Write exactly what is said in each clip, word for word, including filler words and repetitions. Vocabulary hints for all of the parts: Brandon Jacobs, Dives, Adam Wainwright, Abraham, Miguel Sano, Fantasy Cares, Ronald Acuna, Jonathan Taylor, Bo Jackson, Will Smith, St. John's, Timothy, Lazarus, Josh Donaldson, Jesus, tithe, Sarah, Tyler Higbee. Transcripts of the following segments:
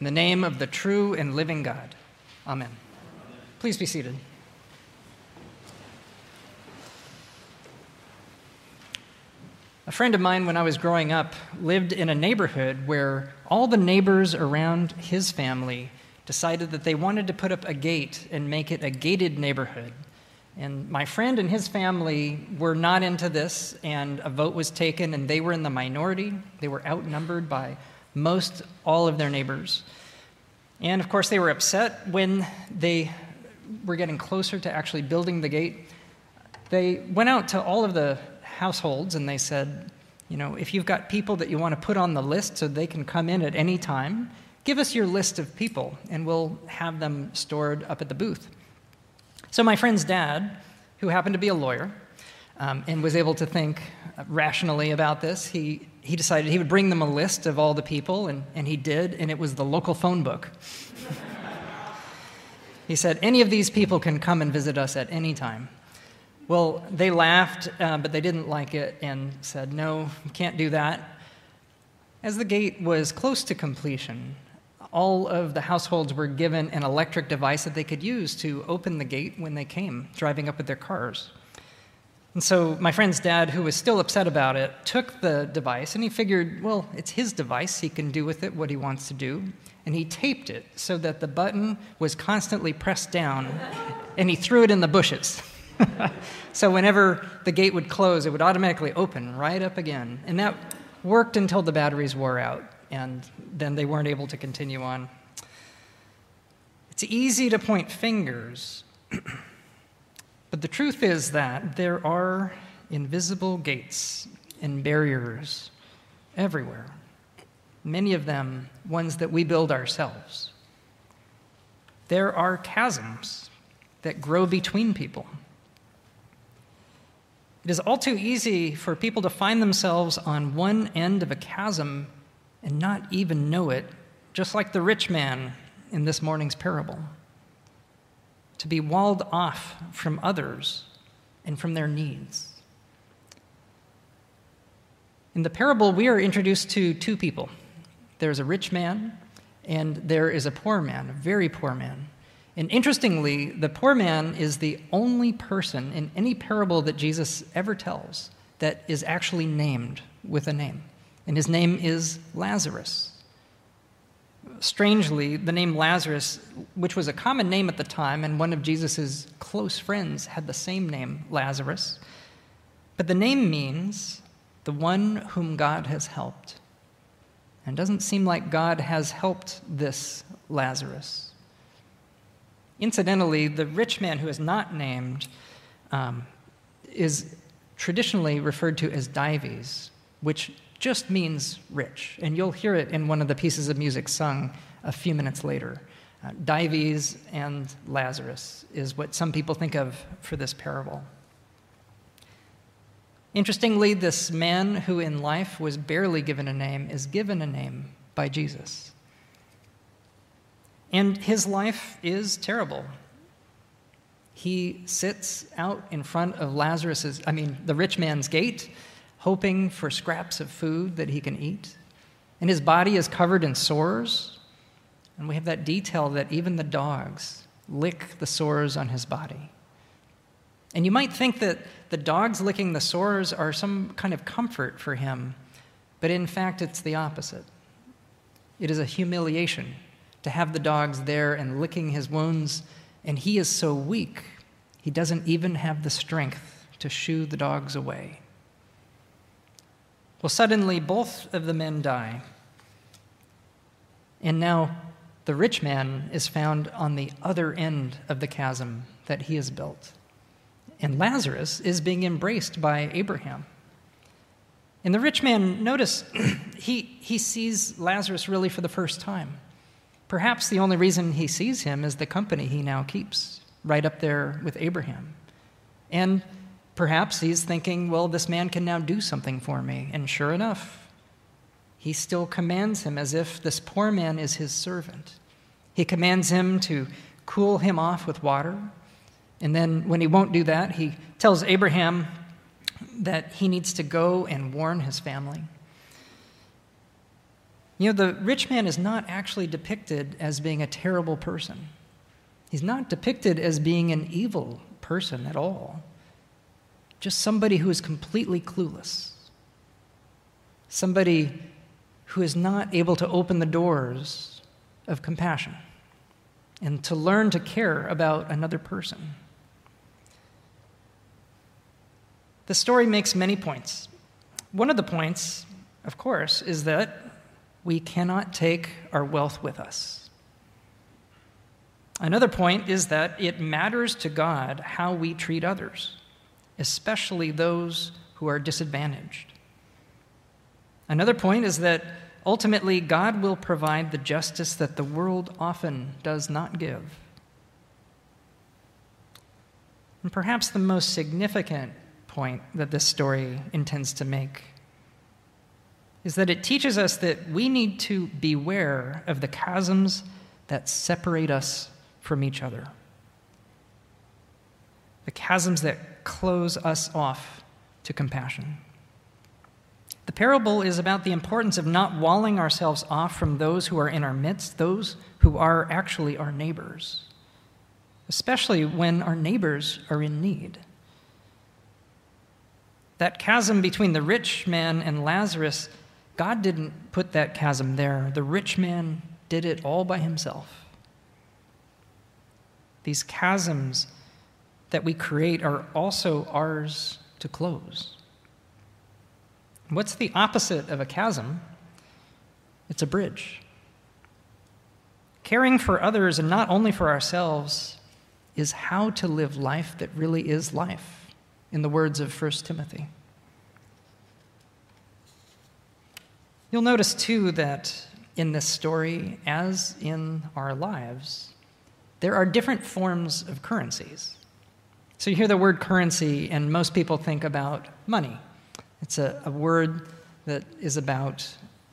In the name of the true and living God. Amen. Please be seated. A friend of mine, when I was growing up, lived in a neighborhood where all the neighbors around his family decided that they wanted to put up a gate and make it a gated neighborhood. And my friend and his family were not into this, and a vote was taken, and they were in the minority. They were outnumbered by most all of their neighbors. And, of course, they were upset when they were getting closer to actually building the gate. They went out to all of the households, and they said, you know, if you've got people that you want to put on the list so they can come in at any time, give us your list of people, and we'll have them stored up at the booth. So my friend's dad, who happened to be a lawyer um, and was able to think rationally about this, he, he decided he would bring them a list of all the people, and, and he did, and it was the local phone book. He said, any of these people can come and visit us at any time. Well, they laughed, uh, but they didn't like it and said, no, you can't do that. As the gate was close to completion, all of the households were given an electric device that they could use to open the gate when they came, driving up with their cars. And so my friend's dad, who was still upset about it, took the device, and he figured, well, it's his device. He can do with it what he wants to do. And he taped it so that the button was constantly pressed down, and he threw it in the bushes. So whenever the gate would close, it would automatically open right up again. And that worked until the batteries wore out, and then they weren't able to continue on. It's easy to point fingers, but the truth is that there are invisible gates and barriers everywhere, many of them ones that we build ourselves. There are chasms that grow between people. It is all too easy for people to find themselves on one end of a chasm and not even know it, just like the rich man in this morning's parable, to be walled off from others and from their needs. In the parable, we are introduced to two people. There's a rich man, and there is a poor man, a very poor man. And interestingly, the poor man is the only person in any parable that Jesus ever tells that is actually named with a name. And his name is Lazarus. Strangely, the name Lazarus, which was a common name at the time, and one of Jesus' close friends had the same name, Lazarus. But the name means the one whom God has helped. And it doesn't seem like God has helped this Lazarus. Incidentally, the rich man who is not named um, is traditionally referred to as Dives, which just means rich, and you'll hear it in one of the pieces of music sung a few minutes later. Uh, Dives and Lazarus is what some people think of for this parable. Interestingly, this man who in life was barely given a name is given a name by Jesus. And his life is terrible. He sits out in front of Lazarus's, I mean, the rich man's gate, hoping for scraps of food that he can eat. And his body is covered in sores. And we have that detail that even the dogs lick the sores on his body. And you might think that the dogs licking the sores are some kind of comfort for him, but in fact, it's the opposite. It is a humiliation to have the dogs there and licking his wounds, and he is so weak, he doesn't even have the strength to shoo the dogs away. Well, suddenly, both of the men die. And now the rich man is found on the other end of the chasm that he has built. And Lazarus is being embraced by Abraham. And the rich man, notice, he, he sees Lazarus really for the first time. Perhaps the only reason he sees him is the company he now keeps, right up there with Abraham. And perhaps he's thinking, well, this man can now do something for me. And sure enough, he still commands him as if this poor man is his servant. He commands him to cool him off with water. And then when he won't do that, he tells Abraham that he needs to go and warn his family. You know, the rich man is not actually depicted as being a terrible person. He's not depicted as being an evil person at all. Just somebody who is completely clueless. Somebody who is not able to open the doors of compassion and to learn to care about another person. The story makes many points. One of the points, of course, is that we cannot take our wealth with us. Another point is that it matters to God how we treat others, especially those who are disadvantaged. Another point is that ultimately God will provide the justice that the world often does not give. And perhaps the most significant point that this story intends to make is that it teaches us that we need to beware of the chasms that separate us from each other, the chasms that close us off to compassion. The parable is about the importance of not walling ourselves off from those who are in our midst, those who are actually our neighbors, especially when our neighbors are in need. That chasm between the rich man and Lazarus, God didn't put that chasm there. The rich man did it all by himself. These chasms that we create are also ours to close. What's the opposite of a chasm? It's a bridge. Caring for others and not only for ourselves is how to live life that really is life, in the words of First Timothy. You'll notice, too, that in this story, as in our lives, there are different forms of currencies. So you hear the word currency, and most people think about money. It's a, a word that is about,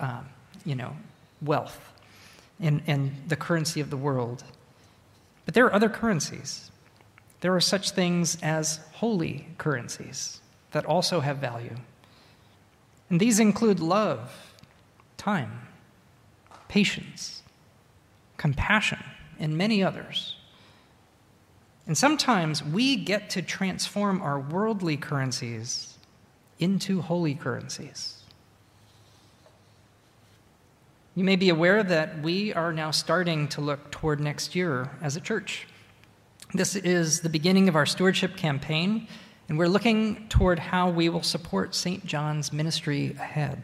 um, you know, wealth and, and the currency of the world. But there are other currencies. There are such things as holy currencies that also have value. And these include love, time, patience, compassion, and many others. And sometimes we get to transform our worldly currencies into holy currencies. You may be aware that we are now starting to look toward next year as a church. This is the beginning of our stewardship campaign, and we're looking toward how we will support Saint John's ministry ahead.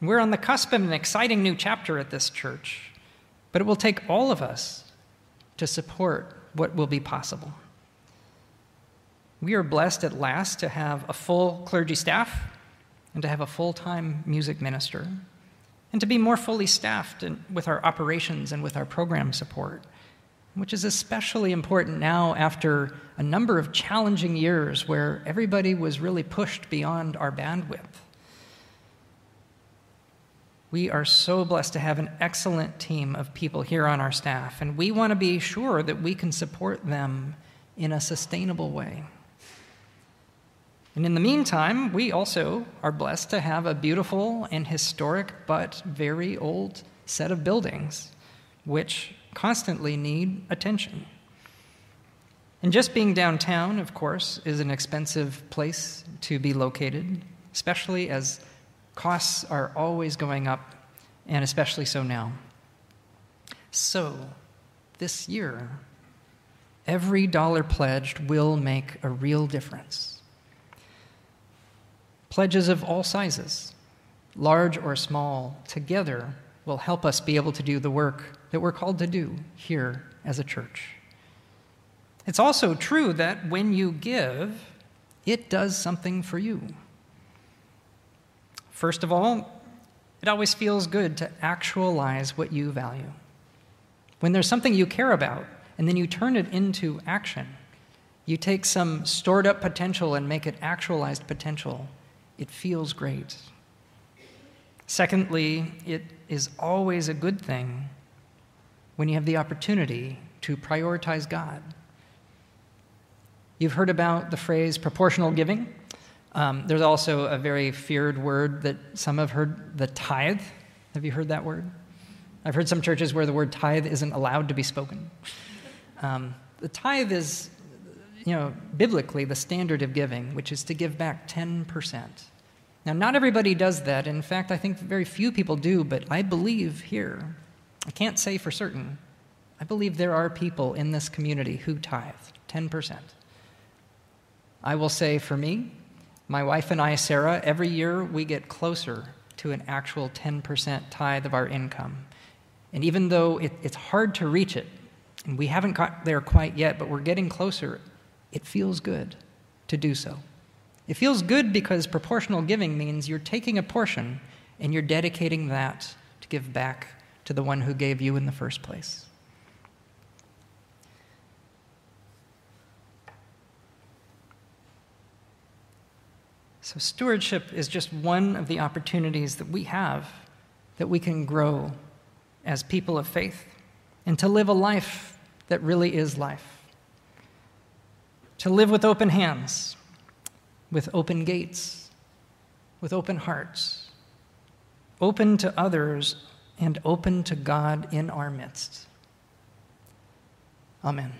We're on the cusp of an exciting new chapter at this church, but it will take all of us to support what will be possible. We are blessed at last to have a full clergy staff and to have a full-time music minister and to be more fully staffed in, with our operations and with our program support, which is especially important now after a number of challenging years where everybody was really pushed beyond our bandwidth. We are so blessed to have an excellent team of people here on our staff, and we want to be sure that we can support them in a sustainable way. And in the meantime, we also are blessed to have a beautiful and historic but very old set of buildings, which constantly need attention. And just being downtown, of course, is an expensive place to be located, especially as costs are always going up, and especially so now. So, this year, every dollar pledged will make a real difference. Pledges of all sizes, large or small, together will help us be able to do the work that we're called to do here as a church. It's also true that when you give, it does something for you. First of all, it always feels good to actualize what you value. When there's something you care about and then you turn it into action, you take some stored up potential and make it actualized potential. It feels great. Secondly, it is always a good thing when you have the opportunity to prioritize God. You've heard about the phrase proportional giving. Um, there's also a very feared word that some have heard, the tithe. Have you heard that word? I've heard some churches where the word tithe isn't allowed to be spoken. Um, the tithe is, you know, biblically the standard of giving, which is to give back ten percent. Now, not everybody does that. In fact, I think very few people do, but I believe here, I can't say for certain, I believe there are people in this community who tithe ten percent. I will say for me, my wife and I, Sarah, every year we get closer to an actual ten percent tithe of our income. And even though it, it's hard to reach it, and we haven't got there quite yet, but we're getting closer, it feels good to do so. It feels good because proportional giving means you're taking a portion and you're dedicating that to give back to the one who gave you in the first place. So stewardship is just one of the opportunities that we have that we can grow as people of faith and to live a life that really is life. To live with open hands, with open gates, with open hearts, open to others, and open to God in our midst. Amen.